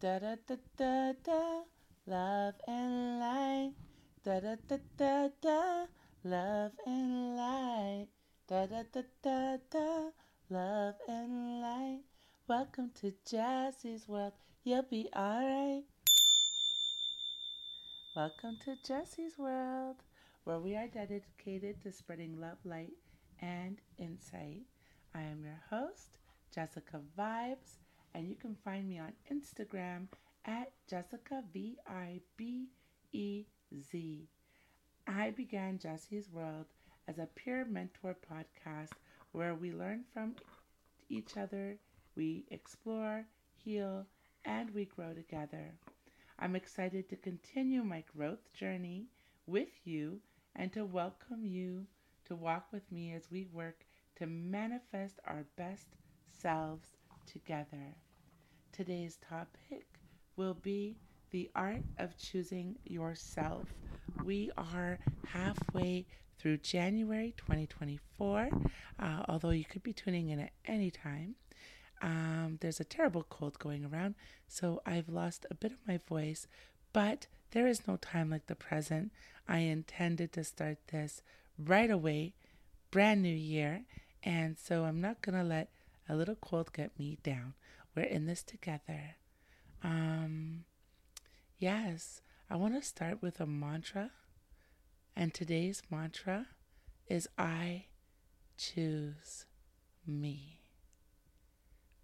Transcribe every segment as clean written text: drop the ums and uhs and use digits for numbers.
Da da da da da, love and light. Da da da da da, love and light. Da da da da da, love and light. Welcome to Jessie's World. You'll be alright. Welcome to Jessie's World, where we are dedicated to spreading love, light, and insight. I am your host, Jessica Vibez, and you can find me on Instagram at Jessica Vibez. I began Jessie's World as a peer mentor podcast where we learn from each other, we explore, heal, and we grow together. I'm excited to continue my growth journey with you and to welcome you to walk with me as we work to manifest our best selves together. Today's topic will be the art of choosing yourself. We are halfway through January 2024, although you could be tuning in at any time. There's a terrible cold going around, so I've lost a bit of my voice, but there is no time like the present. I intended to start this right away, brand new year, and so I'm not going to let a little cold get me down. We're in this together. Yes, I want to start with a mantra, and today's mantra is I choose me.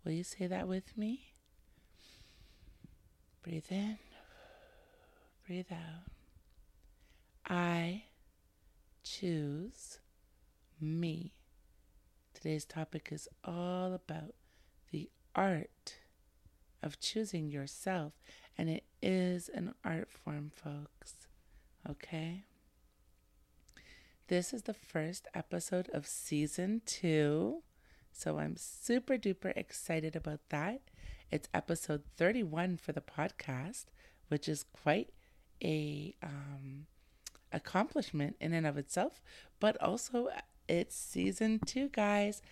Will you say that with me? Breathe in, breathe out. I choose me. Today's topic is all about the art of choosing yourself, and it is an art form, folks. Okay? This is the first episode of season 2. So I'm super duper excited about that. It's episode 31 for the podcast, which is quite a accomplishment in and of itself. But also, it's season 2, guys.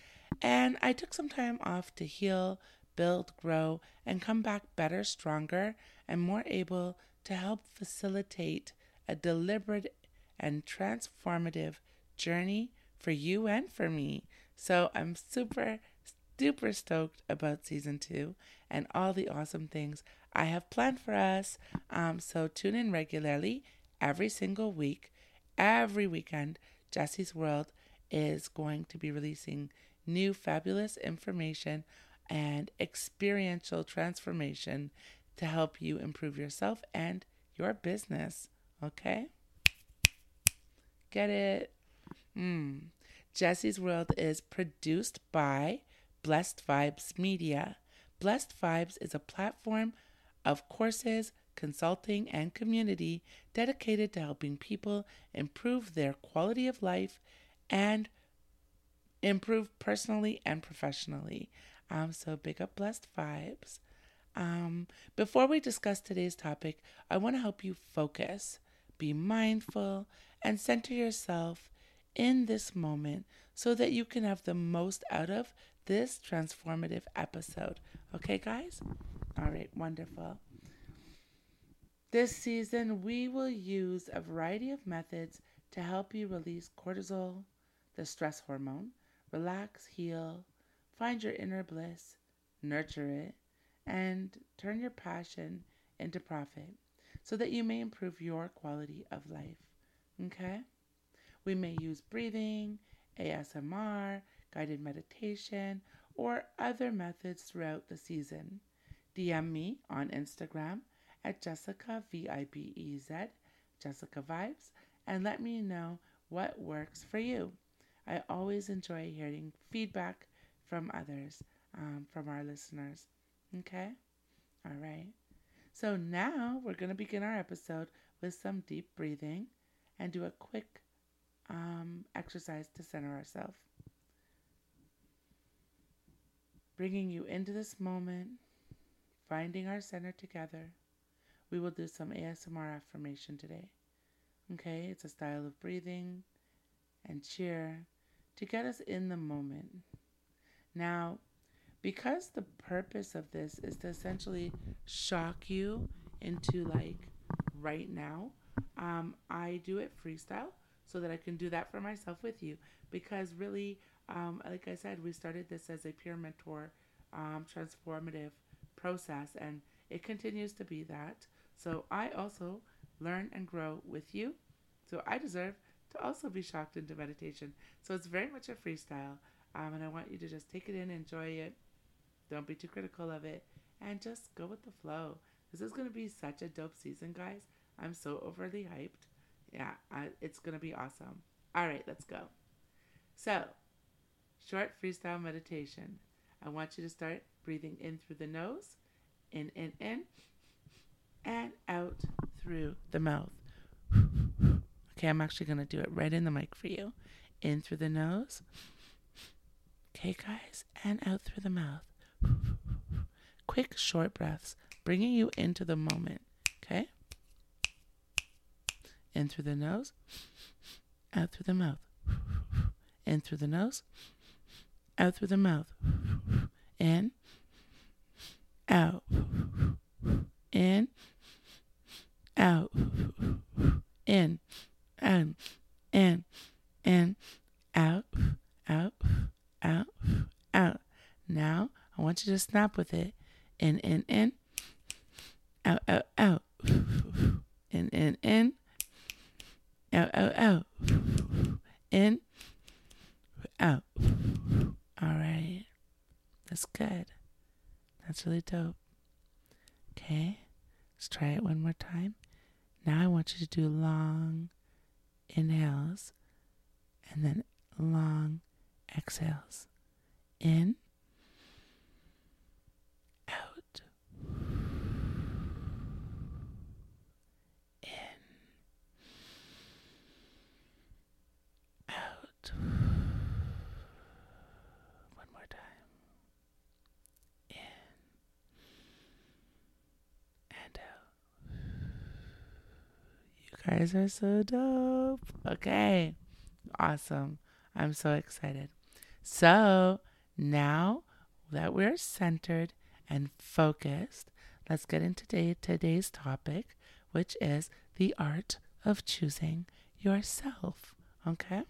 And I took some time off to heal, build, grow, and come back better, stronger, and more able to help facilitate a deliberate and transformative journey for you and for me. So I'm super, super stoked about season 2 and all the awesome things I have planned for us. So tune in regularly every single week, every weekend. Jessie's World is going to be releasing new fabulous information and experiential transformation to help you improve yourself and your business. Okay? Get it? Jessie's World is produced by Blessed Vibez Media. Blessed Vibez is a platform of courses, consulting, and community dedicated to helping people improve their quality of life and improve personally and professionally. So big up Blessed Vibez. Before we discuss today's topic, I want to help you focus, be mindful, and center yourself in this moment so that you can have the most out of this transformative episode. Okay, guys? All right, wonderful. This season, we will use a variety of methods to help you release cortisol, the stress hormone, relax, heal, find your inner bliss, nurture it, and turn your passion into profit so that you may improve your quality of life. Okay? We may use breathing, ASMR, guided meditation, or other methods throughout the season. DM me on Instagram at Jessica Vibez, Jessica Vibez, and let me know what works for you. I always enjoy hearing feedback from others, from our listeners. Okay? All right. So now we're going to begin our episode with some deep breathing and do a quick exercise to center ourselves, bringing you into this moment, finding our center together. We will do some ASMR affirmation today. Okay, it's a style of breathing and cheer to get us in the moment. Now, because the purpose of this is to essentially shock you into like right now. I do it freestyle so that I can do that for myself with you, because really, like I said, we started this as a peer mentor transformative process, and it continues to be that. So I also learn and grow with you. So I deserve to also be shocked into meditation. So it's very much a freestyle. And I want you to just take it in, enjoy it. Don't be too critical of it, and just go with the flow. This is going to be such a dope season, guys. I'm so overly hyped. Yeah, it's going to be awesome. All right, let's go. So, short freestyle meditation. I want you to start breathing in through the nose, in, and out through the mouth. Okay, I'm actually going to do it right in the mic for you. In through the nose. Okay, guys, and out through the mouth. Quick, short breaths, bringing you into the moment, okay? In through the nose, out through the mouth. In through the nose, out through the mouth. In, out. In, out. In, and, out, out, out, out. Now, I want you to snap with it. In, out, out, out. In, out, out, out. In, out. All right. That's good. That's really dope. Okay. Let's try it one more time. Now I want you to do long inhales and then long exhales. In, out, in, out. One more time. In and out. You guys are so dope. Okay. Awesome. I'm so excited. So now that we're centered and focused, let's get into today's topic, which is the art of choosing yourself, okay?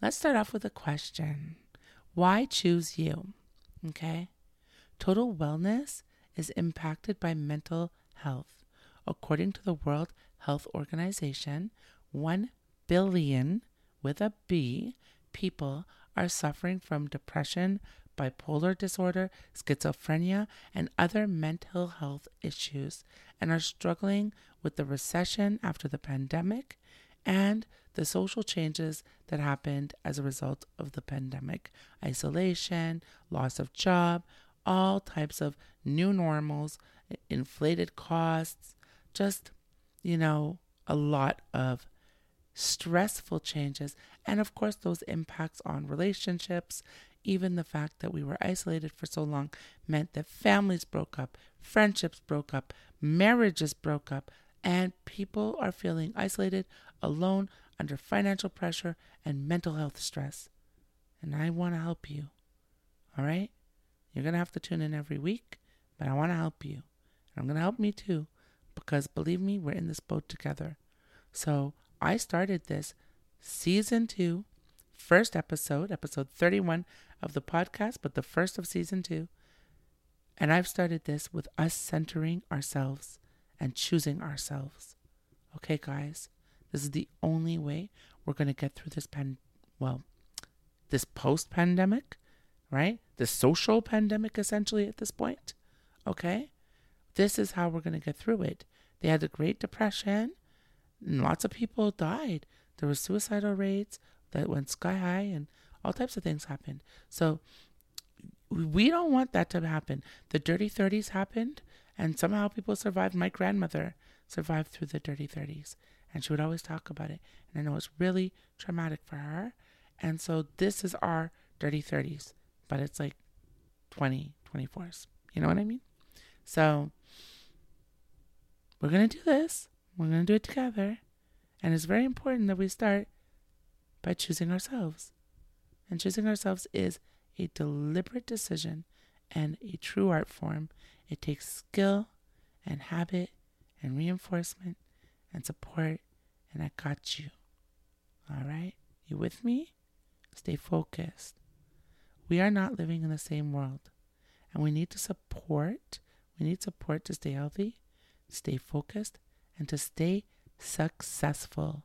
Let's start off with a question. Why choose you, okay? Total wellness is impacted by mental health. According to the World Health Organization, 1 billion, with a B, people are suffering from depression, bipolar disorder, schizophrenia, and other mental health issues, and are struggling with the recession after the pandemic and the social changes that happened as a result of the pandemic. Isolation, loss of job, all types of new normals, inflated costs, just, a lot of stressful changes, and of course those impacts on relationships. Even the fact that we were isolated for so long meant that families broke up, friendships broke up, marriages broke up, and people are feeling isolated, alone, under financial pressure and mental health stress. And I want to help you. All right? You're going to have to tune in every week, but I want to help you. And I'm going to help me too, because believe me, we're in this boat together. So I started this season 2, first episode 31 of the podcast, but the first of season 2. And I've started this with us centering ourselves and choosing ourselves. Okay, guys, this is the only way we're going to get through this post-pandemic, right? The social pandemic, essentially, at this point. Okay? This is how we're going to get through it. They had the Great Depression. And lots of people died. There were suicidal rates that went sky high and all types of things happened. So we don't want that to happen. The dirty 30s happened and somehow people survived. My grandmother survived through the dirty 30s and she would always talk about it. And I know it's really traumatic for her. And so this is our dirty 30s, but it's like 2024s. You know what I mean? So we're going to do this. We're going to do it together. And it's very important that we start by choosing ourselves. And choosing ourselves is a deliberate decision, and a true art form. It takes skill and habit and reinforcement and support, and I got you. All right? You with me? Stay focused. We are not living in the same world, and we need to support. We need support to stay healthy, stay focused, and to stay successful.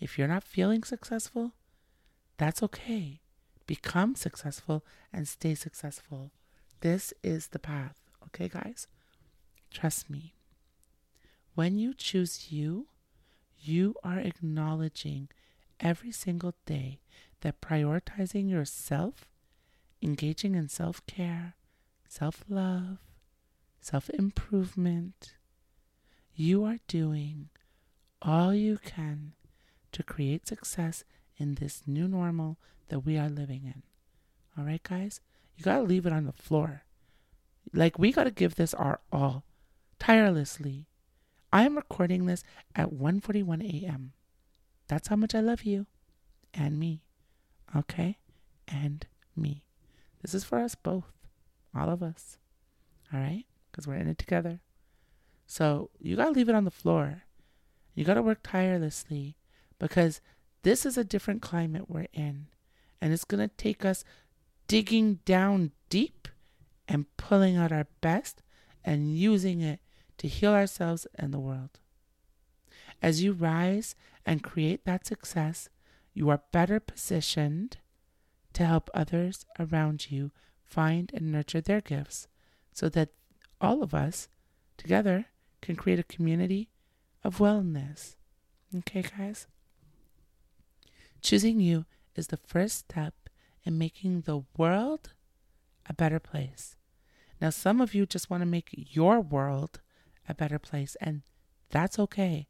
If you're not feeling successful, that's okay. Become successful and stay successful. This is the path. Okay, guys? Trust me. When you choose you, you are acknowledging every single day that prioritizing yourself, engaging in self-care, self-love, self-improvement, you are doing all you can to create success in this new normal that we are living in. All right, guys? You got to leave it on the floor. Like, we got to give this our all, tirelessly. I am recording this at 1:41 a.m. That's how much I love you and me. Okay? And me. This is for us both. All of us. All right? Because we're in it together. So you got to leave it on the floor. You got to work tirelessly, because this is a different climate we're in. And it's going to take us digging down deep and pulling out our best and using it to heal ourselves and the world. As you rise and create that success, you are better positioned to help others around you find and nurture their gifts, so that all of us together can create a community of wellness. Okay, guys? Choosing you is the first step in making the world a better place. Now, some of you just want to make your world a better place, and that's okay.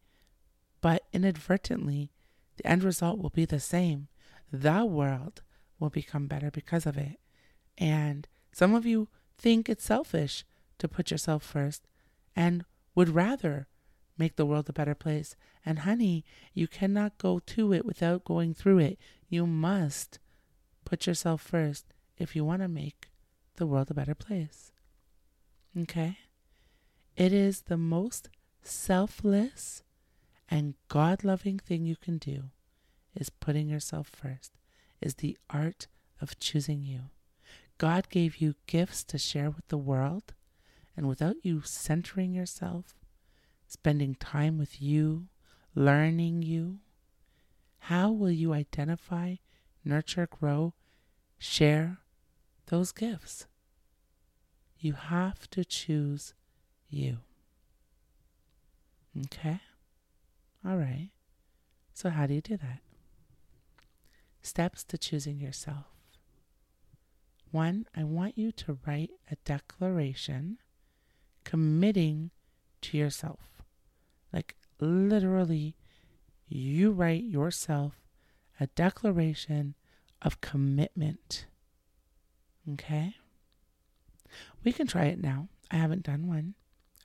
But inadvertently, the end result will be the same. The world will become better because of it. And some of you think it's selfish to put yourself first and would rather make the world a better place. And honey, you cannot go to it without going through it. You must put yourself first if you want to make the world a better place. Okay? It is the most selfless and God-loving thing you can do, is putting yourself first, is the art of choosing you. God gave you gifts to share with the world, and without you centering yourself, spending time with you, learning you, how will you identify, nurture, grow, share those gifts? You have to choose you. Okay? All right. So how do you do that? Steps to choosing yourself. 1, I want you to write a declaration committing to yourself. Like, literally, you write yourself a declaration of commitment. Okay? We can try it now. I haven't done one.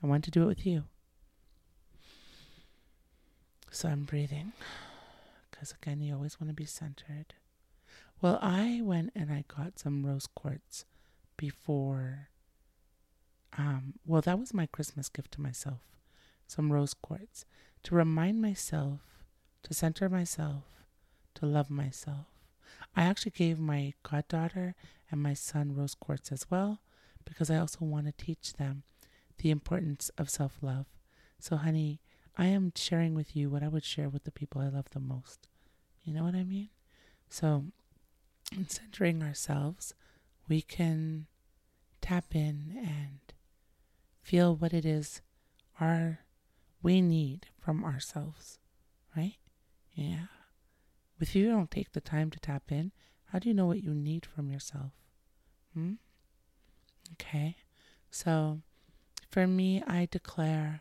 I want to do it with you. So I'm breathing, because again, you always want to be centered. Well, I went and I got some rose quartz before, that was my Christmas gift to myself, some rose quartz, to remind myself, to center myself, to love myself. I actually gave my goddaughter and my son rose quartz as well, because I also want to teach them the importance of self-love. So honey, I am sharing with you what I would share with the people I love the most. You know what I mean? So in centering ourselves, we can tap in and feel what it is we need from ourselves, right? Yeah. If you don't take the time to tap in, how do you know what you need from yourself? Okay. So for me, I declare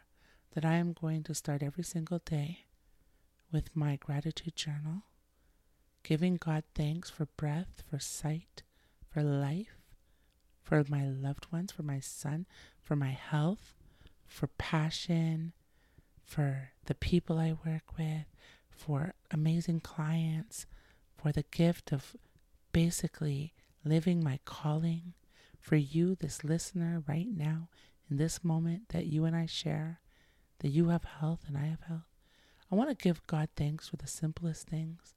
that I am going to start every single day with my gratitude journal, giving God thanks for breath, for sight, for life, for my loved ones, for my son, for my health, for passion, for the people I work with, for amazing clients, for the gift of basically living my calling for you, this listener, right now, in this moment that you and I share, that you have health and I have health. I want to give God thanks for the simplest things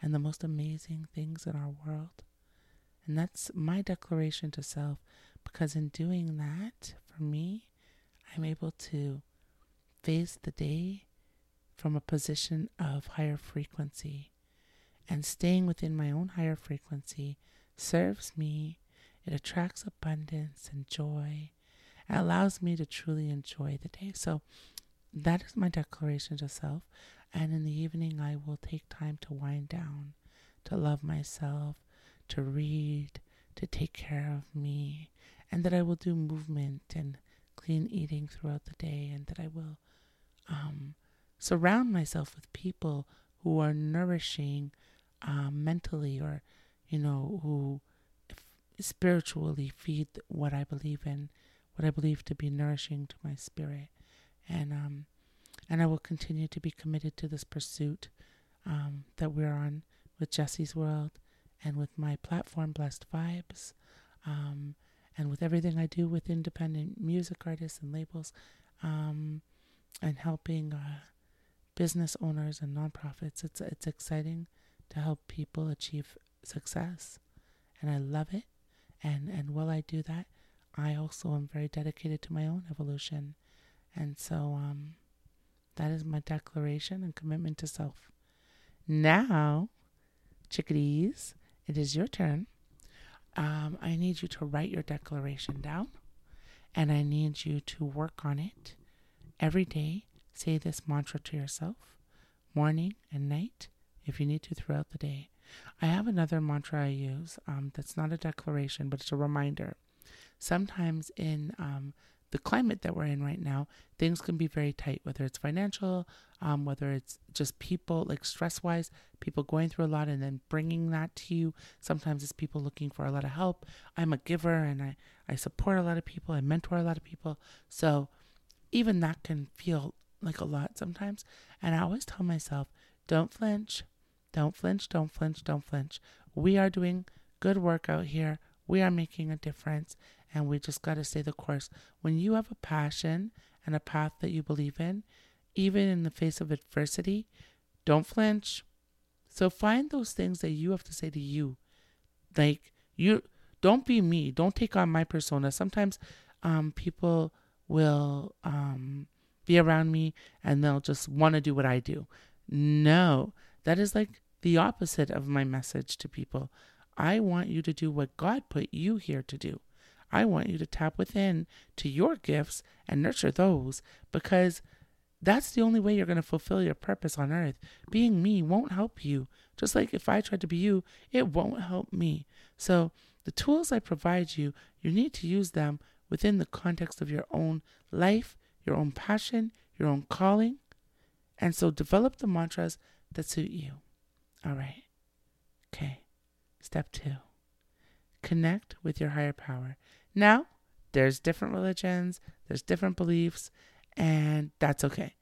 and the most amazing things in our world. And that's my declaration to self, because in doing that, for me, I'm able to face the day from a position of higher frequency. And staying within my own higher frequency serves me. It attracts abundance and joy. It allows me to truly enjoy the day. So that is my declaration to self. And in the evening, I will take time to wind down, to love myself, to read, to take care of me, and that I will do movement and clean eating throughout the day, and that I will surround myself with people who are nourishing mentally, or, you know, who spiritually feed what I believe in, what I believe to be nourishing to my spirit. And I will continue to be committed to this pursuit that we're on with Jessie's World and with my platform, Blessed Vibes, and with everything I do with independent music artists and labels, and helping business owners and nonprofits. It's exciting to help people achieve success, and I love it. And while I do that, I also am very dedicated to my own evolution. And so that is my declaration and commitment to self. Now, chickadees, it is your turn. I need you to write your declaration down, and I need you to work on it. Every day, say this mantra to yourself, morning and night, if you need to, throughout the day. I have another mantra I use that's not a declaration, but it's a reminder. Sometimes in the climate that we're in right now, things can be very tight, whether it's financial, whether it's just people, like stress-wise, people going through a lot and then bringing that to you. Sometimes it's people looking for a lot of help. I'm a giver, and I support a lot of people. I mentor a lot of people. So even that can feel like a lot sometimes. And I always tell myself, don't flinch, don't flinch, don't flinch, don't flinch. We are doing good work out here. We are making a difference, and we just got to stay the course. When you have a passion and a path that you believe in, even in the face of adversity, don't flinch. So find those things that you have to say to you. Like, you don't be me. Don't take on my persona. Sometimes people will be around me and they'll just want to do what I do. No, that is like the opposite of my message to people. I want you to do what God put you here to do. I want you to tap within to your gifts and nurture those, because that's the only way you're going to fulfill your purpose on earth. Being me won't help you. Just like if I tried to be you, it won't help me. So the tools I provide you, you need to use them within the context of your own life, your own passion, your own calling. And so develop the mantras that suit you. All right. Okay. Step 2, connect with your higher power. Now, there's different religions, there's different beliefs, and that's okay.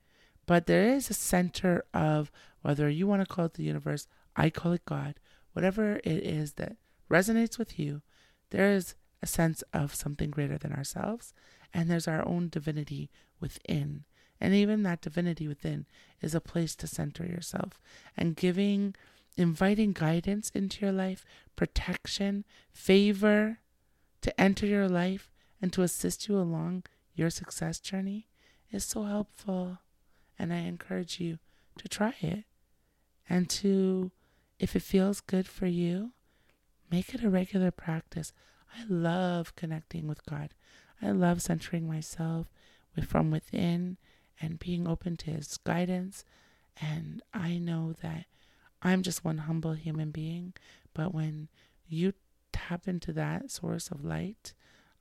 But there is a center of, whether you want to call it the universe, I call it God, whatever it is that resonates with you, there is a sense of something greater than ourselves, and there's our own divinity within. And even that divinity within is a place to center yourself, and inviting guidance into your life, protection, favor to enter your life and to assist you along your success journey is so helpful. And I encourage you to try it, and to, if it feels good for you, make it a regular practice. I love connecting with God. I love centering myself from within and being open to His guidance. And I know that I'm just one humble human being, but when you tap into that source of light,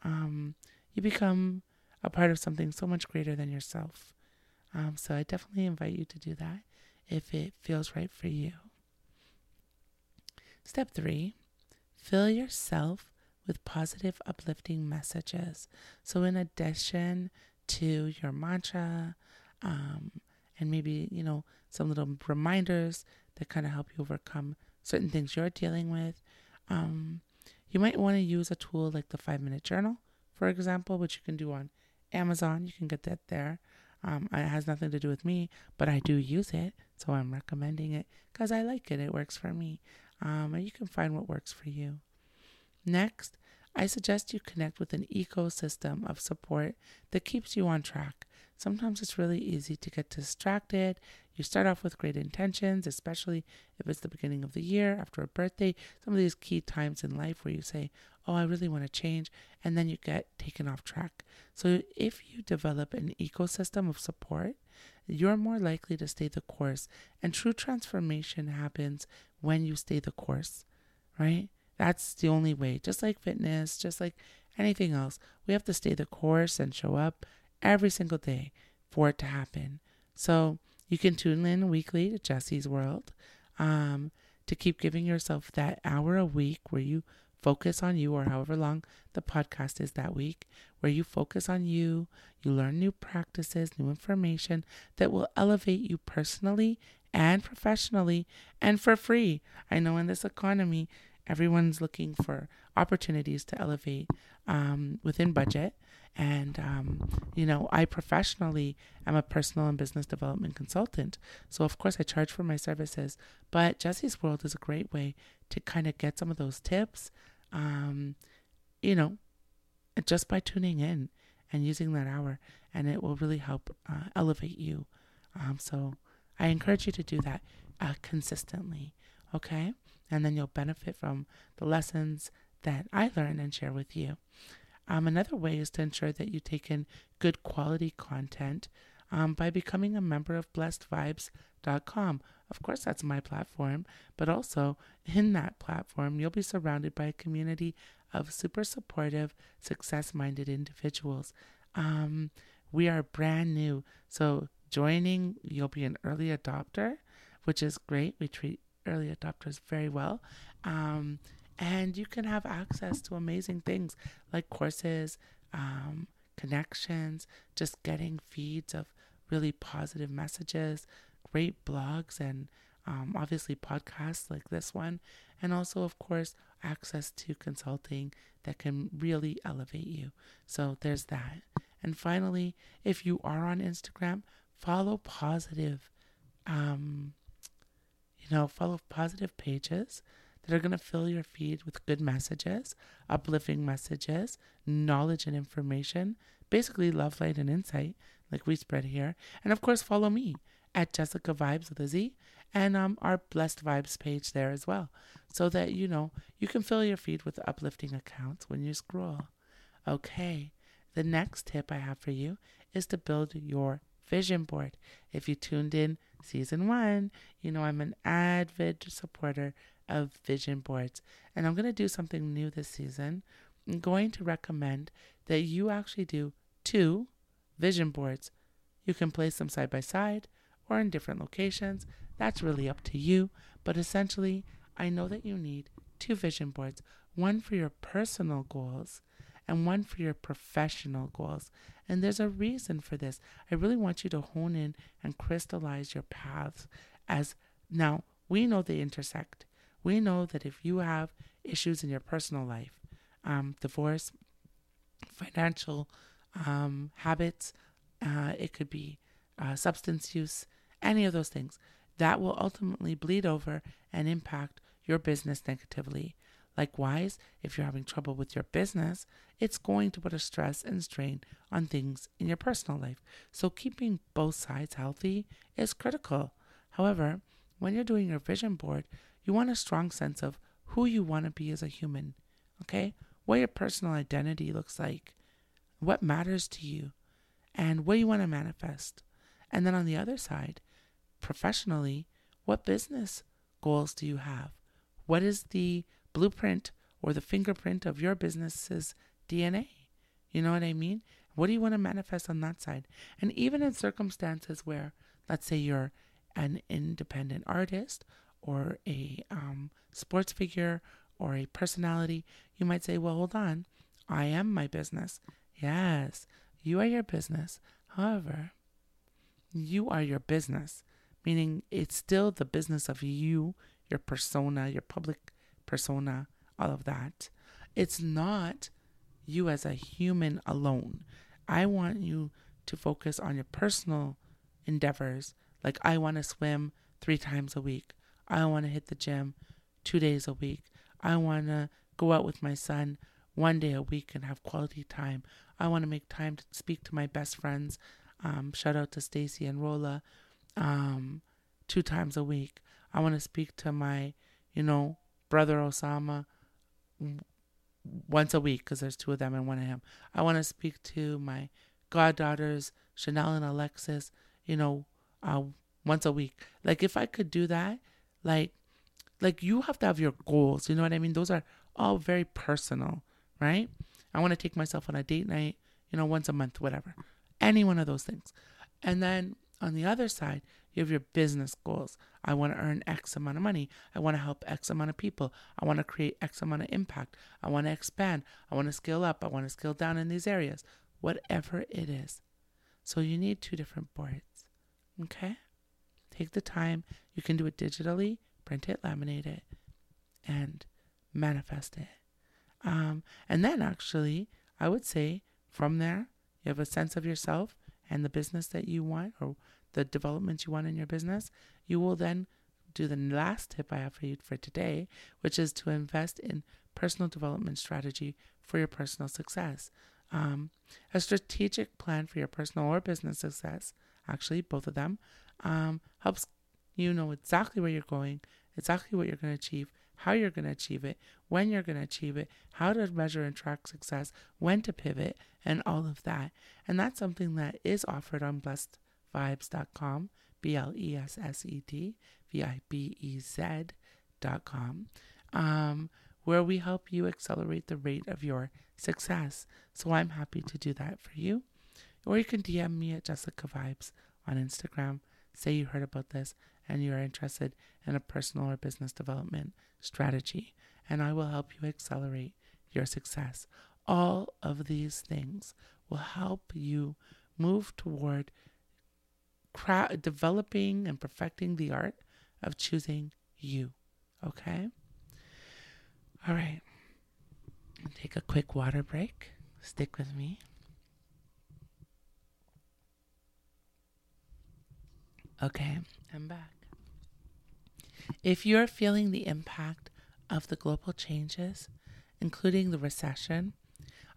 you become a part of something so much greater than yourself. So I definitely invite you to do that if it feels right for you. Step 3, fill yourself with positive, uplifting messages. So in addition to your mantra, and maybe, you know, some little reminders that kind of help you overcome certain things you're dealing with. You might want to use a tool like the 5-minute journal, for example, which you can do on Amazon. You can get that there. It has nothing to do with me, but I do use it. So I'm recommending it because I like it. It works for me. And you can find what works for you. Next, I suggest you connect with an ecosystem of support that keeps you on track. Sometimes it's really easy to get distracted. You start off with great intentions, especially if it's the beginning of the year, after a birthday, some of these key times in life where you say, oh, I really want to change, and then you get taken off track. So if you develop an ecosystem of support, you're more likely to stay the course, and true transformation happens when you stay the course, right? That's the only way. Just like fitness, just like anything else, we have to stay the course and show up every single day for it to happen. So you can tune in weekly to Jessie's World to keep giving yourself that hour a week where you focus on you, or however long the podcast is that week, where you focus on you, you learn new practices, new information that will elevate you personally and professionally and for free. I know in this economy, everyone's looking for opportunities to elevate within budget. And, I professionally am a personal and business development consultant. So, of course, I charge for my services. But Jessie's World is a great way to kind of get some of those tips, just by tuning in and using that hour. And it will really help elevate you. So I encourage you to do that consistently. Okay? And then you'll benefit from the lessons that I learn and share with you. Another way is to ensure that you take in good quality content by becoming a member of blessedvibes.com. Of course, that's my platform, but also in that platform, you'll be surrounded by a community of super supportive, success-minded individuals. We are brand new, so joining, you'll be an early adopter, which is great. We treat early adopters very well. And you can have access to amazing things like courses, connections, just getting feeds of really positive messages, great blogs, and obviously podcasts like this one. And also, of course, access to consulting that can really elevate you. So there's that. And finally, if you are on Instagram, follow positive, follow positive pages that are going to fill your feed with good messages, uplifting messages, knowledge and information, basically love, light, and insight like we spread here. And of course, follow me at Jessica Vibez with a Z and our Blessed Vibes page there as well, so that, you can fill your feed with uplifting accounts when you scroll. Okay, the next tip I have for you is to build your vision board. If you tuned in season 1, I'm an avid supporter of vision boards. And I'm going to do something new this season. I'm going to recommend that you actually do 2 vision boards. You can place them side by side or in different locations. That's really up to you. But essentially, I know that you need 2 vision boards, one for your personal goals and one for your professional goals. And there's a reason for this. I really want you to hone in and crystallize your paths, as now we know they intersect. We know that if you have issues in your personal life, divorce, financial habits, it could be substance use, any of those things, that will ultimately bleed over and impact your business negatively. Likewise, if you're having trouble with your business, it's going to put a stress and strain on things in your personal life. So keeping both sides healthy is critical. However, when you're doing your vision board, you want a strong sense of who you want to be as a human, okay? What your personal identity looks like, what matters to you, and what you want to manifest. And then on the other side, professionally, what business goals do you have? What is the blueprint or the fingerprint of your business's DNA? You know what I mean? What do you want to manifest on that side? And even in circumstances where, let's say you're an independent artist or a sports figure or a personality, you might say, well, hold on, I am my business. Yes, you are your business. However, you are your business, meaning it's still the business of you, your persona, your public persona, all of that. It's not you as a human alone. I want you to focus on your personal endeavors. Like, I want to swim 3 times a week. I want to hit the gym 2 days a week. I want to go out with my son 1 day a week and have quality time. I want to make time to speak to my best friends. Shout out to Stacy and Rolla. 2 times a week. I want to speak to my, brother Osama 1 a week because there's 2 of them and 1 of him. I want to speak to my goddaughters, Chanel and Alexis, 1 a week. Like, if I could do that, like you have to have your goals. You know what I mean? Those are all very personal, right? I want to take myself on a date night, once a month, whatever. Any one of those things. And then on the other side, you have your business goals. I want to earn X amount of money. I want to help X amount of people. I want to create X amount of impact. I want to expand. I want to scale up. I want to scale down in these areas. Whatever it is. So you need 2 different boards. Okay? Take the time. You can do it digitally. Print it, laminate it, and manifest it. And then actually, I would say from there, you have a sense of yourself and the business that you want or the development you want in your business. You will then do the last tip I have for you for today, which is to invest in personal development strategy for your personal success. A strategic plan for your personal or business success, actually both of them, helps you know exactly where you're going, exactly what you're going to achieve, how you're going to achieve it, when you're going to achieve it, how to measure and track success, when to pivot, and all of that. And that's something that is offered on blessedvibes.com, blessedvibez.com, where we help you accelerate the rate of your success. So I'm happy to do that for you. Or you can DM me at Jessica Vibez on Instagram. Say you heard about this and you are interested in a personal or business development strategy, and I will help you accelerate your success. All of these things will help you move toward developing and perfecting the art of choosing you, okay? All right, take a quick water break. Stick with me. Okay, I'm back. If you're feeling the impact of the global changes, including the recession,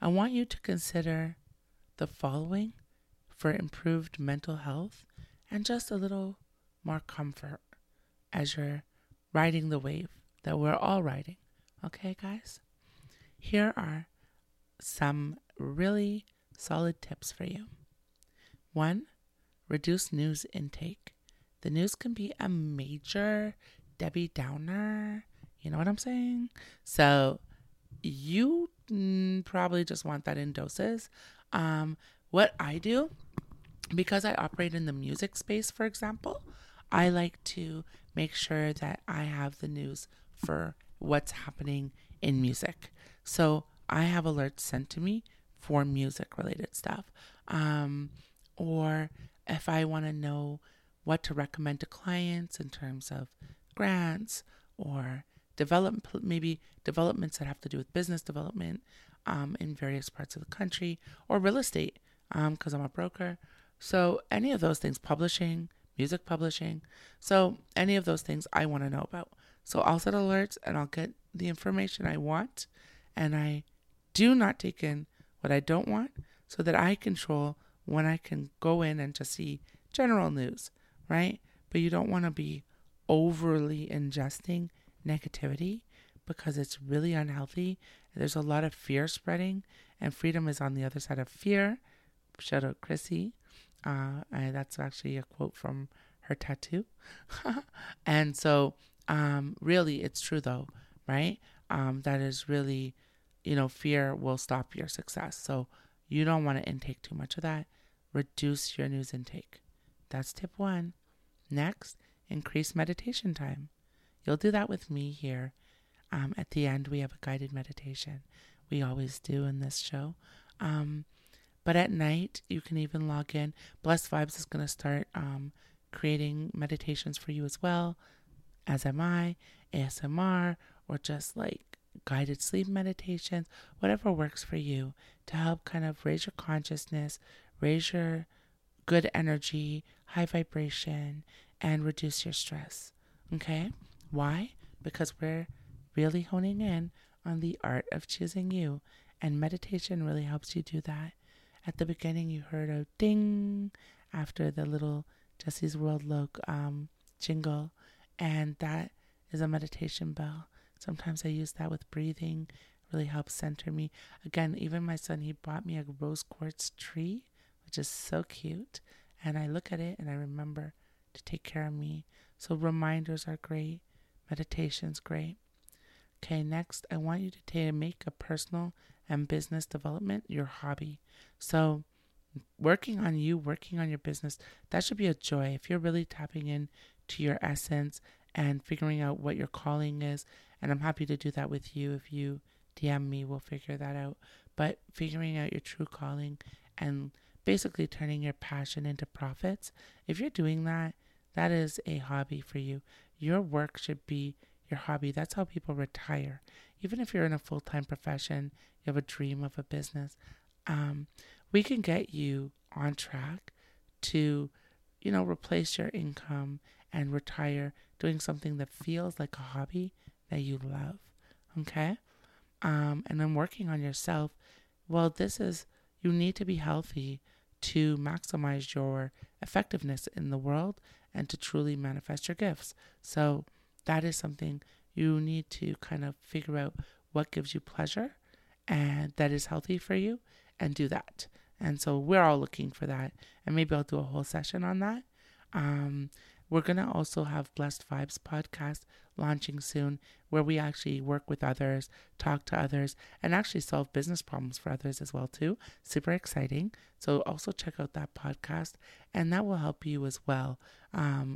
I want you to consider the following for improved mental health and just a little more comfort as you're riding the wave that we're all riding. Okay, guys? Here are some really solid tips for you. 1, reduce news intake. The news can be a major Debbie Downer. You know what I'm saying? So you probably just want that in doses. What I do, because I operate in the music space, for example, I like to make sure that I have the news for what's happening in music. So I have alerts sent to me for music-related stuff. Or if I want to know what to recommend to clients in terms of grants or developments that have to do with business development in various parts of the country, or real estate because I'm a broker. So any of those things, publishing, music publishing. So any of those things I want to know about. So I'll set alerts and I'll get the information I want, and I do not take in what I don't want so that I control when I can go in and just see general news, right? But you don't want to be overly ingesting negativity because it's really unhealthy. There's a lot of fear spreading, and freedom is on the other side of fear. Shout out Chrissy. That's actually a quote from her tattoo. And so really it's true though, right? That is really, fear will stop your success. So you don't want to intake too much of that. Reduce your news intake. That's tip 1. Next, increase meditation time. You'll do that with me here. At the end, we have a guided meditation. We always do in this show. But at night, you can even log in. Blessed Vibez is going to start creating meditations for you as well, as am I, ASMR, or just like guided sleep meditations, whatever works for you to help kind of raise your consciousness, raise your good energy, high vibration, and reduce your stress. Okay? Why? Because we're really honing in on the art of choosing you, and meditation really helps you do that. At the beginning, you heard a ding after the little Jessie's World logo jingle, and that is a meditation bell. Sometimes I use that with breathing. It really helps center me. Again, even my son, he bought me a rose quartz tree, which is so cute. And I look at it and I remember to take care of me. So reminders are great. Meditation's great. Okay, next, I want you to make a personal and business development your hobby. So working on you, working on your business, that should be a joy. If you're really tapping in to your essence and figuring out what your calling is, and I'm happy to do that with you. If you DM me, we'll figure that out. But figuring out your true calling and basically turning your passion into profits, if you're doing that, that is a hobby for you. Your work should be your hobby. That's how people retire. Even if you're in a full-time profession, you have a dream of a business. We can get you on track to, you know, replace your income and retire doing something that feels like a hobby that you love. Okay? And then working on yourself. Well, this is, you need to be healthy to maximize your effectiveness in the world and to truly manifest your gifts. So that is something you need to kind of figure out what gives you pleasure and that is healthy for you, and do that. And so we're all looking for that. And maybe I'll do a whole session on that. We're going to also have Blessed Vibes podcast launching soon, where we actually work with others, talk to others, and actually solve business problems for others as well too. Super exciting. So also check out that podcast, and that will help you as well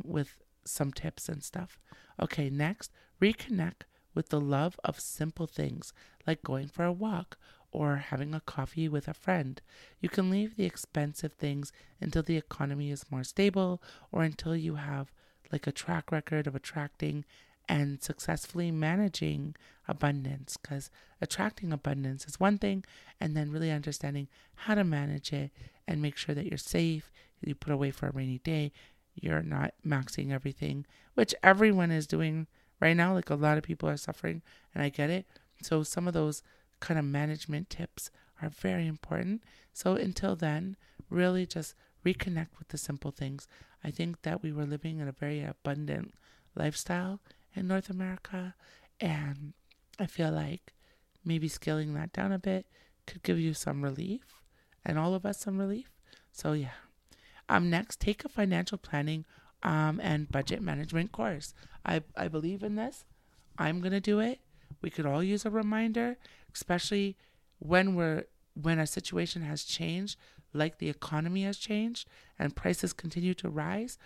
with some tips and stuff. Okay, next, reconnect with the love of simple things like going for a walk or having a coffee with a friend. You can leave the expensive things until the economy is more stable or until you have like a track record of attracting and successfully managing abundance, because attracting abundance is one thing, and then really understanding how to manage it and make sure that you're safe, you put away for a rainy day, you're not maxing everything, which everyone is doing right now. Like a lot of people are suffering, and I get it. So some of those kind of management tips are very important. So until then, really just reconnect with the simple things. I think that we were living in a very abundant lifestyle in North America, and I feel like maybe scaling that down a bit could give you some relief, and all of us some relief. So yeah. Next, take a financial planning and budget management course. I believe in this. I'm going to do it. We could all use a reminder, especially when our situation has changed, like the economy has changed and prices continue to rise.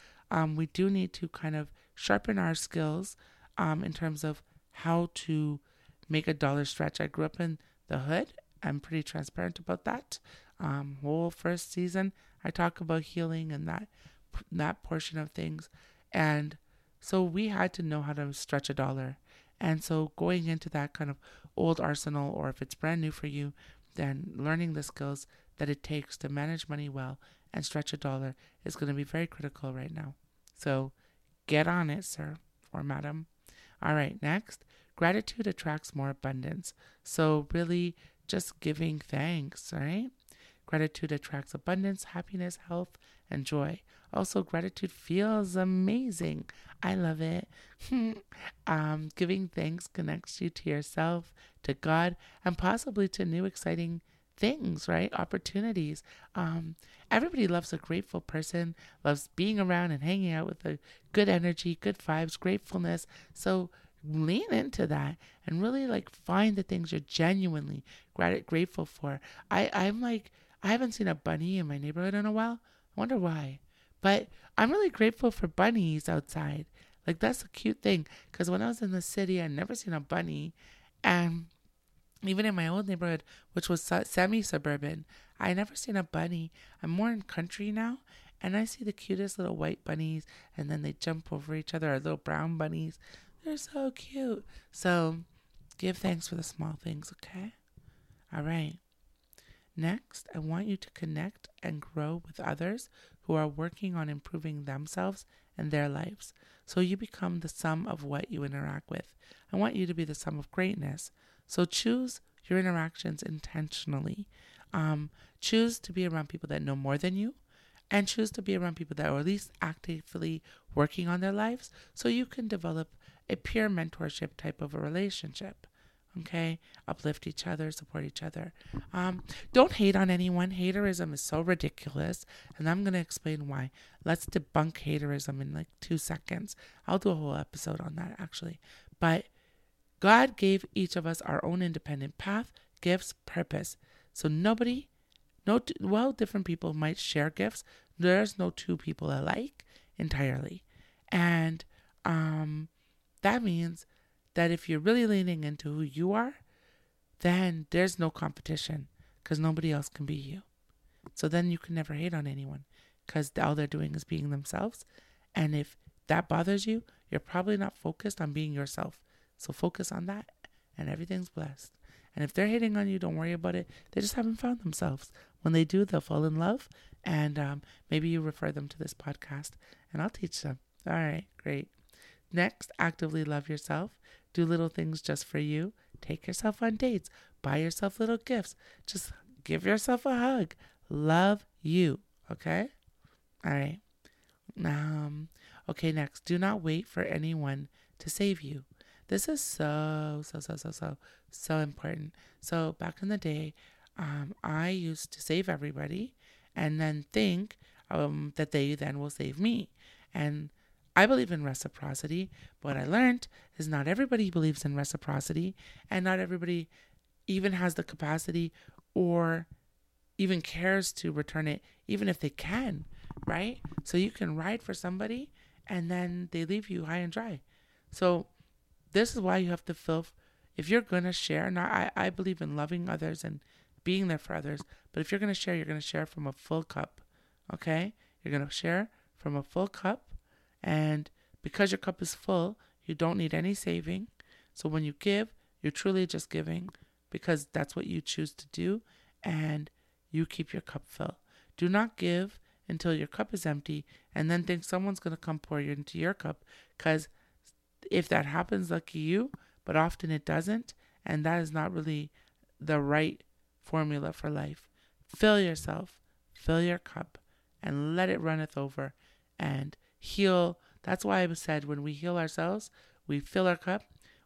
We do need to kind of sharpen our skills in terms of how to make a dollar stretch. I grew up in the hood. I'm pretty transparent about that. Whole first season, I talk about healing and that portion of things. And so we had to know how to stretch a dollar. And so going into that kind of old arsenal, or if it's brand new for you, then learning the skills that it takes to manage money well and stretch a dollar is going to be very critical right now. So get on it, sir or madam. All right, next, gratitude attracts more abundance. So really just giving thanks, right? Gratitude attracts abundance, happiness, health, and joy. Also, gratitude feels amazing. I love it. Giving thanks connects you to yourself, to God, and possibly to new exciting things, right? Opportunities. Everybody loves a grateful person, loves being around and hanging out with a good energy, good vibes, gratefulness. So lean into that and really like find the things you're genuinely grateful for. I'm like, I haven't seen a bunny in my neighborhood in a while. I wonder why. But I'm really grateful for bunnies outside. Like, that's a cute thing. Because when I was in the city, I'd never seen a bunny. And even in my old neighborhood, which was semi-suburban, I never seen a bunny. I'm more in country now. And I see the cutest little white bunnies. And then they jump over each other, our little brown bunnies. They're so cute. So Give thanks for the small things, okay? All right. Next, I want you to connect and grow with others who are working on improving themselves and their lives, so you become the sum of what you interact with. I want you to be the sum of greatness. So choose your interactions intentionally. Choose to be around people that know more than you, and choose to be around people that are at least actively working on their lives, so you can develop a peer mentorship type of a relationship. Okay, uplift each other, support each other. Don't hate on anyone. Haterism is so ridiculous, and I'm going to explain why. Let's debunk haterism in like 2 seconds. I'll do a whole episode on that, actually. But God gave each of us our own independent path, gifts, purpose. So different people might share gifts. There's no two people alike entirely. And that means that if you're really leaning into who you are, then there's no competition because nobody else can be you. So then you can never hate on anyone because all they're doing is being themselves. And if that bothers you, you're probably not focused on being yourself. So focus on that and everything's blessed. And if they're hating on you, don't worry about it. They just haven't found themselves. When they do, they'll fall in love. And maybe you refer them to this podcast and I'll teach them. All right, great. Next, actively love yourself. Do little things just for you. Take yourself on dates. Buy yourself little gifts. Just give yourself a hug. Love you. Okay? All right. Okay, next. Do not wait for anyone to save you. This is so important. So back in the day, I used to save everybody and then think that they then will save me. And I believe in reciprocity, but what I learned is not everybody believes in reciprocity, and not everybody even has the capacity or even cares to return it, even if they can, right? So you can ride for somebody, and then they leave you high and dry. So this is why you have to feel, if you're going to share, and I believe in loving others and being there for others, but if you're going to share from a full cup, okay? You're going to share from a full cup. And because your cup is full, you don't need any saving. So when you give, you're truly just giving because that's what you choose to do and you keep your cup full. Do not give until your cup is empty and then think someone's going to come pour you into your cup, because if that happens, lucky you, but often it doesn't. And that is not really the right formula for life. Fill yourself, fill your cup, and let it runneth over and heal. That's why I said when we heal ourselves, we fill our cup,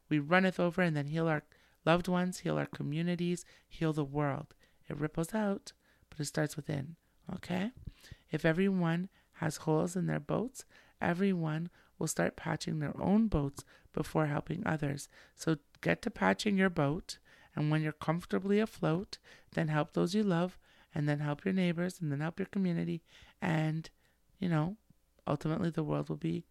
we runneth over, and then heal our loved ones, heal our communities, heal the world. It ripples out, but it starts within, okay? If everyone has holes in their boats, everyone will start patching their own boats before helping others. So get to patching your boat, and when you're comfortably afloat, then help those you love, and then help your neighbors, and then help your community, and, ultimately, the world will be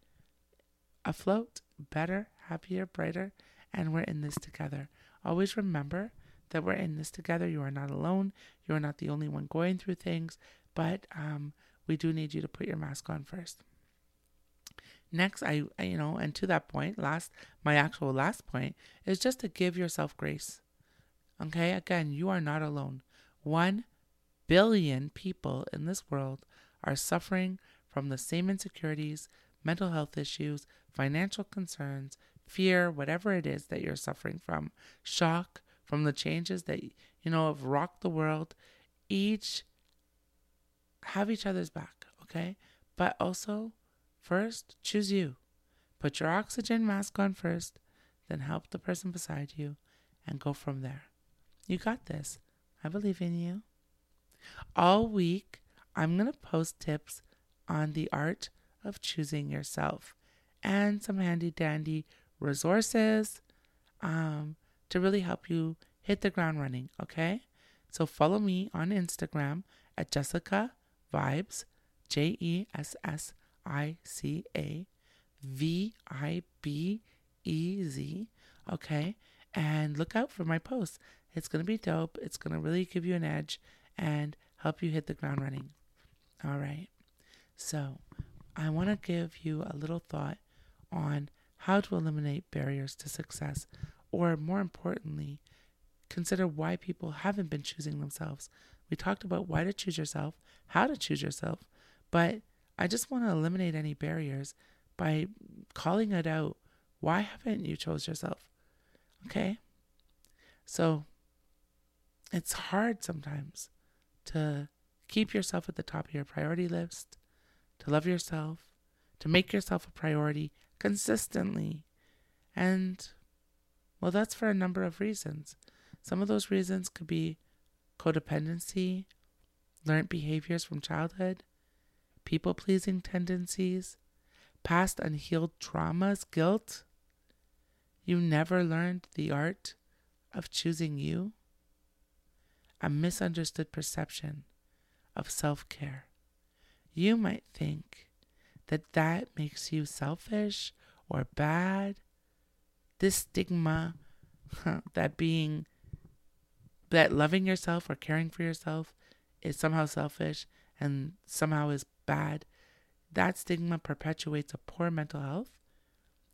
afloat, better, happier, brighter, and we're in this together. Always remember that we're in this together. You are not alone. You are not the only one going through things, but we do need you to put your mask on first. Next, and to that point, my actual last point is just to give yourself grace. Okay, again, you are not alone. 1 billion people in this world are suffering from the same insecurities, mental health issues, financial concerns, fear, whatever it is that you're suffering from, shock from the changes that, have rocked the world. Each have each other's back, okay? But also, first, choose you. Put your oxygen mask on first, then help the person beside you, and go from there. You got this. I believe in you. All week, I'm going to post tips on the art of choosing yourself and some handy dandy resources to really help you hit the ground running, okay? So follow me on Instagram at Jessica Vibez, Jessicavibez, okay? And look out for my posts. It's going to be dope. It's going to really give you an edge and help you hit the ground running. All right. So I want to give you a little thought on how to eliminate barriers to success or more importantly, consider why people haven't been choosing themselves. We talked about why to choose yourself, how to choose yourself, but I just want to eliminate any barriers by calling it out. Why haven't you chose yourself? Okay? So it's hard sometimes to keep yourself at the top of your priority list, to love yourself, to make yourself a priority consistently. And, well, that's for a number of reasons. Some of those reasons could be codependency, learned behaviors from childhood, people-pleasing tendencies, past unhealed traumas, guilt. You never learned the art of choosing you. A misunderstood perception of self-care. You might think that that makes you selfish or bad. This stigma that loving yourself or caring for yourself is somehow selfish and somehow is bad. That stigma perpetuates a poor mental health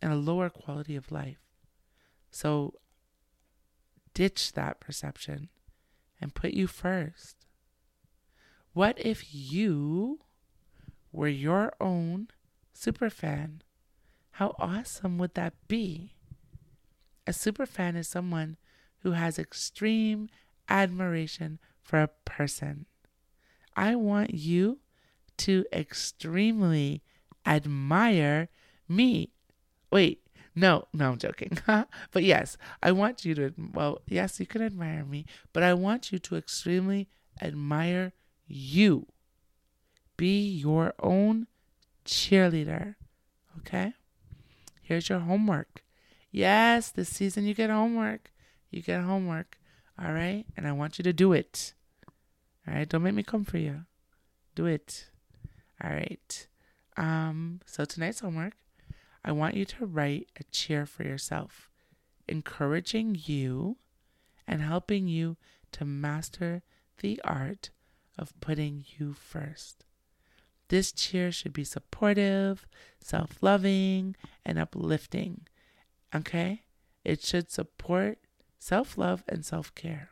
and a lower quality of life. So ditch that perception and put you first. What if you were your own superfan? How awesome would that be? A superfan is someone who has extreme admiration for a person. I want you to extremely admire me. Wait, no, I'm joking. But yes, I want you to, well, yes, you can admire me, but I want you to extremely admire you. Be your own cheerleader. Okay? Here's your homework. Yes, this season you get homework. You get homework. All right? And I want you to do it. All right? Don't make me come for you. Do it. All right. So tonight's homework, I want you to write a cheer for yourself, encouraging you and helping you to master the art of putting you first. This cheer should be supportive, self-loving, and uplifting. Okay? It should support self-love and self-care.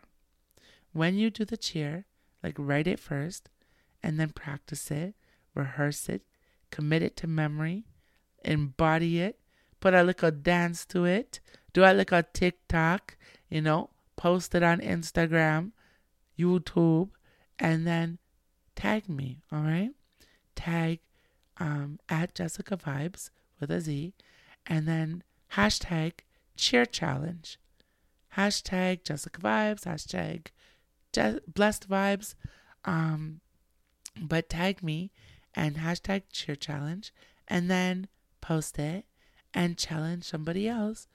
When you do the cheer, like write it first, and then practice it, rehearse it, commit it to memory, embody it, put a little dance to it, do a little TikTok, post it on Instagram, YouTube, and then tag me, all right? Tag at Jessica Vibez with a Z, and then hashtag cheer challenge. Hashtag Jessica Vibez, hashtag Blessed Vibez, but tag me and hashtag cheer challenge, and then post it and challenge somebody else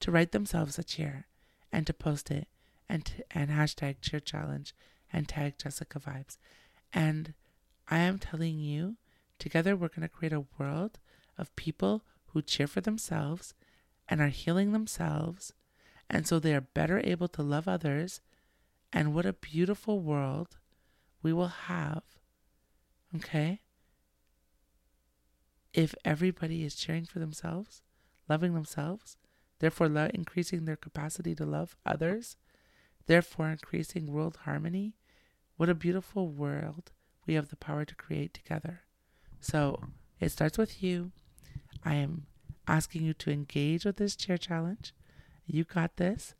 to write themselves a cheer and to post it and hashtag cheer challenge. And tag Jessica Vibez. And I am telling you, together we're going to create a world of people who cheer for themselves and are healing themselves. And so they are better able to love others. And what a beautiful world we will have. Okay? If everybody is cheering for themselves, loving themselves, therefore increasing their capacity to love others, therefore increasing world harmony. What a beautiful world we have the power to create together. So it starts with you. I am asking you to engage with this cheer challenge. You got this.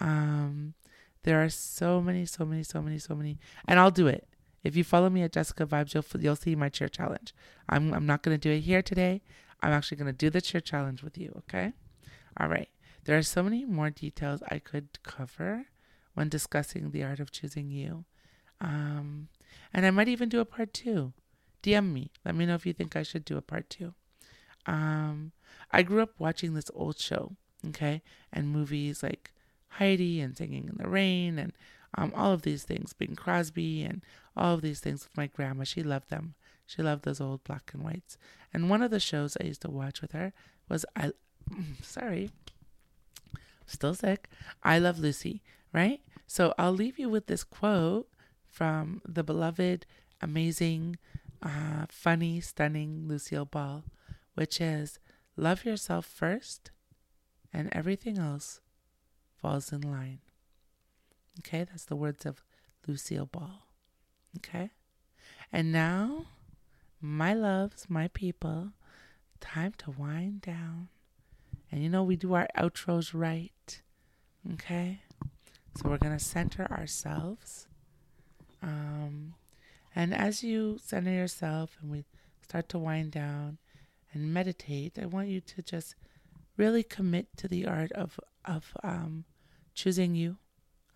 There are so many. And I'll do it. If you follow me at Jessica Vibez, you'll see my cheer challenge. I'm not going to do it here today. I'm actually going to do the cheer challenge with you, okay? All right. There are so many more details I could cover when discussing the art of choosing you. And I might even do a part 2. DM me. Let me know if you think I should do a part 2. I grew up watching this old show, okay? And movies like Heidi and Singing in the Rain and all of these things, Bing Crosby and all of these things with my grandma. She loved them. She loved those old black and whites. And one of the shows I used to watch with her was, I Love Lucy, right? So I'll leave you with this quote from the beloved, amazing, funny, stunning Lucille Ball, which is, "Love yourself first, and everything else falls in line. Okay, that's the words of Lucille Ball. Okay, and now, my loves, my people, time to wind down. And you know we do our outros right. Okay, so we're going to center ourselves. And as you center yourself and we start to wind down and meditate, I want you to just really commit to the art of choosing you,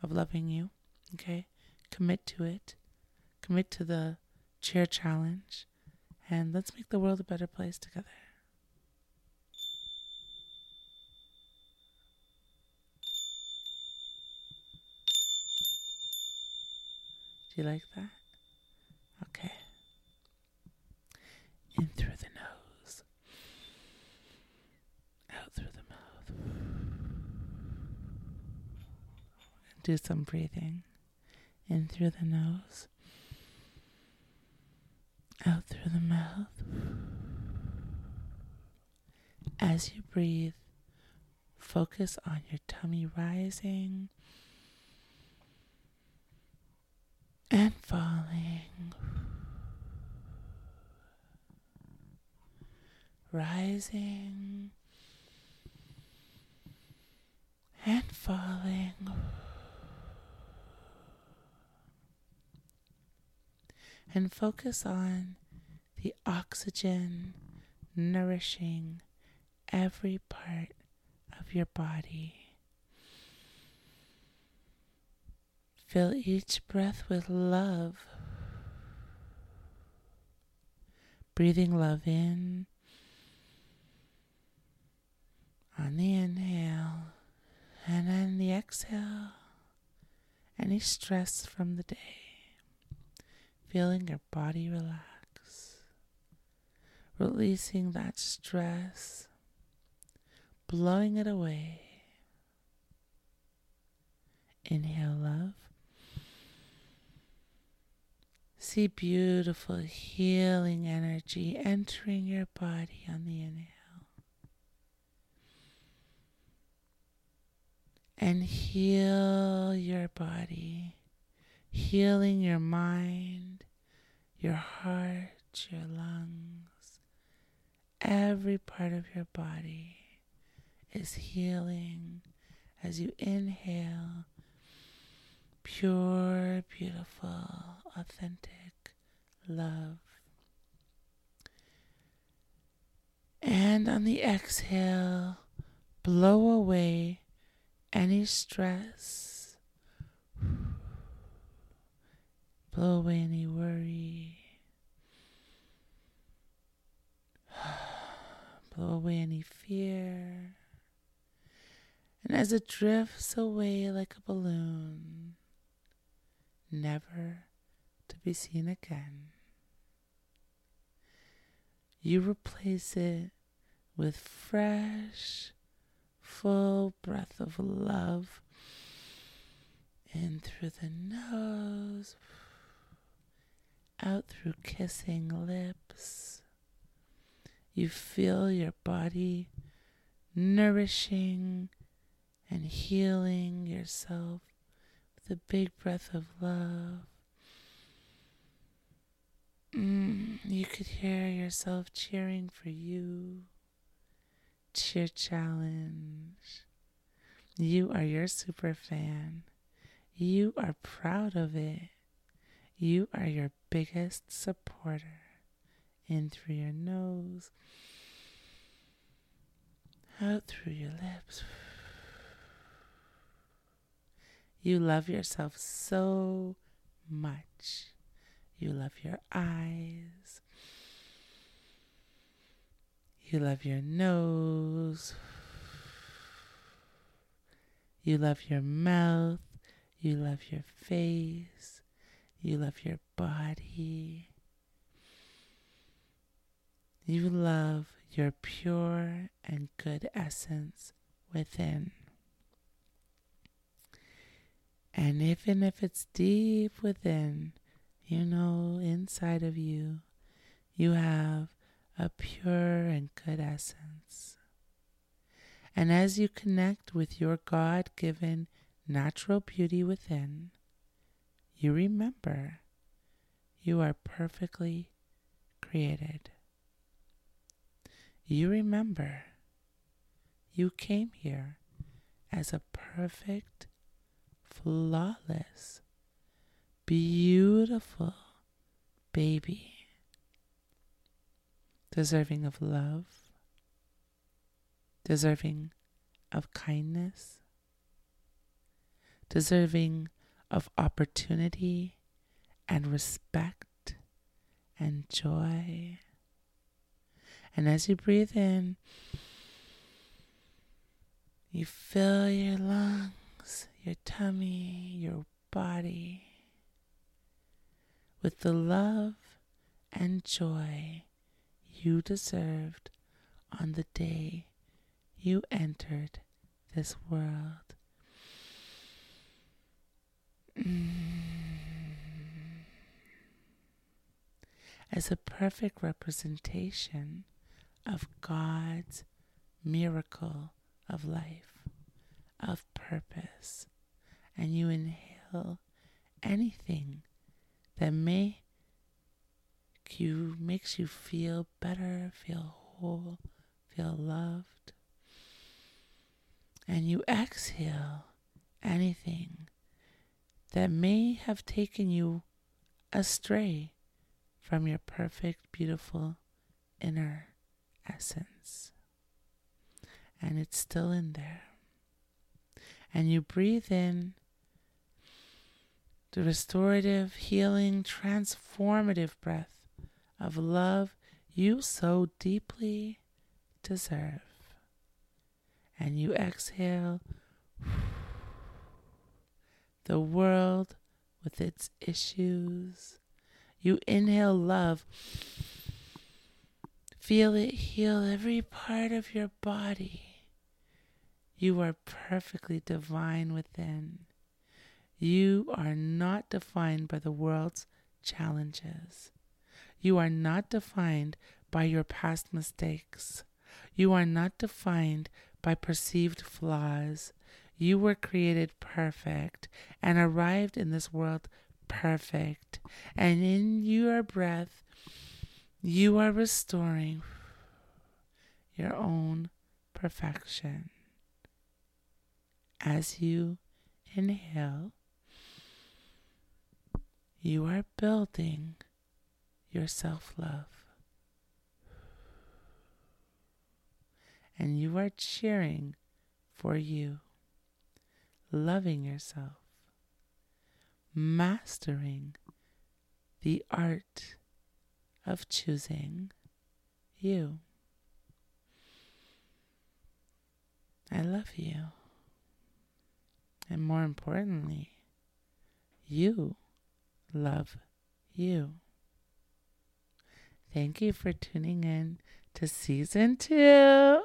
of loving you, okay? Commit to it. Commit to the chair challenge. And let's make the world a better place together. Do you like that? Okay. In through the nose. Out through the mouth. And do some breathing. In through the nose. Out through the mouth. As you breathe, focus on your tummy rising and falling. Rising and falling. And focus on the oxygen nourishing every part of your body. Fill each breath with love. Breathing love in. On the inhale and on the exhale, any stress from the day, feeling your body relax, releasing that stress, blowing it away. Inhale love, see beautiful healing energy entering your body on the inhale. And heal your body, healing your mind, your heart, your lungs. Every part of your body is healing as you inhale pure, beautiful, authentic love. And on the exhale, blow away any stress, blow away any worry, blow away any fear, and as it drifts away like a balloon, never to be seen again, you replace it with fresh, full breath of love in through the nose, out through kissing lips. You feel your body nourishing and healing yourself with a big breath of love. You could hear yourself cheering for you. Cheer challenge. You are your super fan. You are proud of it. You are your biggest supporter. In through your nose. Out through your lips. You love yourself so much. You love your eyes. You love your nose. You love your mouth. You love your face. You love your body. You love your pure and good essence within. And even if it's deep within, you know inside of you, you have a pure and good essence. And as you connect with your God-given natural beauty within, you remember you are perfectly created. You remember you came here as a perfect, flawless, beautiful baby, deserving of love, deserving of kindness, deserving of opportunity and respect and joy. And as you breathe in, you fill your lungs, your tummy, your body with the love and joy you deserved on the day you entered this world. As a perfect representation of God's miracle of life, of purpose, and you inhale anything that makes you feel better, feel whole, feel loved. And you exhale anything that may have taken you astray from your perfect, beautiful inner essence. And it's still in there. And you breathe in the restorative, healing, transformative breath of love you so deeply deserve. And you exhale the world with its issues. You inhale love. Feel it heal every part of your body. You are perfectly divine within. You are not defined by the world's challenges. You are not defined by your past mistakes. You are not defined by perceived flaws. You were created perfect and arrived in this world perfect. And in your breath, you are restoring your own perfection. As you inhale, you are building your self-love. And you are cheering for you, loving yourself, mastering the art of choosing you. I love you. And more importantly, you love you. Thank you for tuning in to Season 2,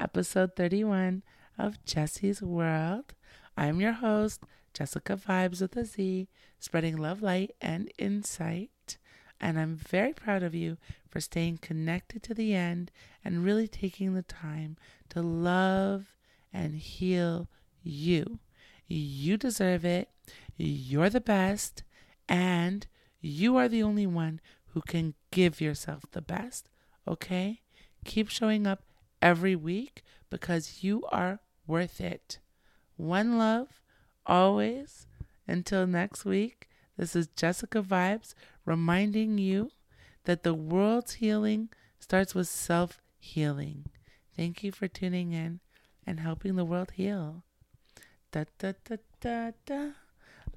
Episode 31 of Jessie's World. I'm your host, Jessica Vibez with a Z, spreading love, light, and insight. And I'm very proud of you for staying connected to the end and really taking the time to love and heal you. You deserve it. You're the best. And you are the only one who can give yourself the best, okay? Keep showing up every week because you are worth it. One love, always. Until next week, this is Jessica Vibez reminding you that the world's healing starts with self-healing. Thank you for tuning in and helping the world heal. Da, da, da, da, da.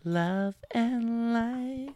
Love and light.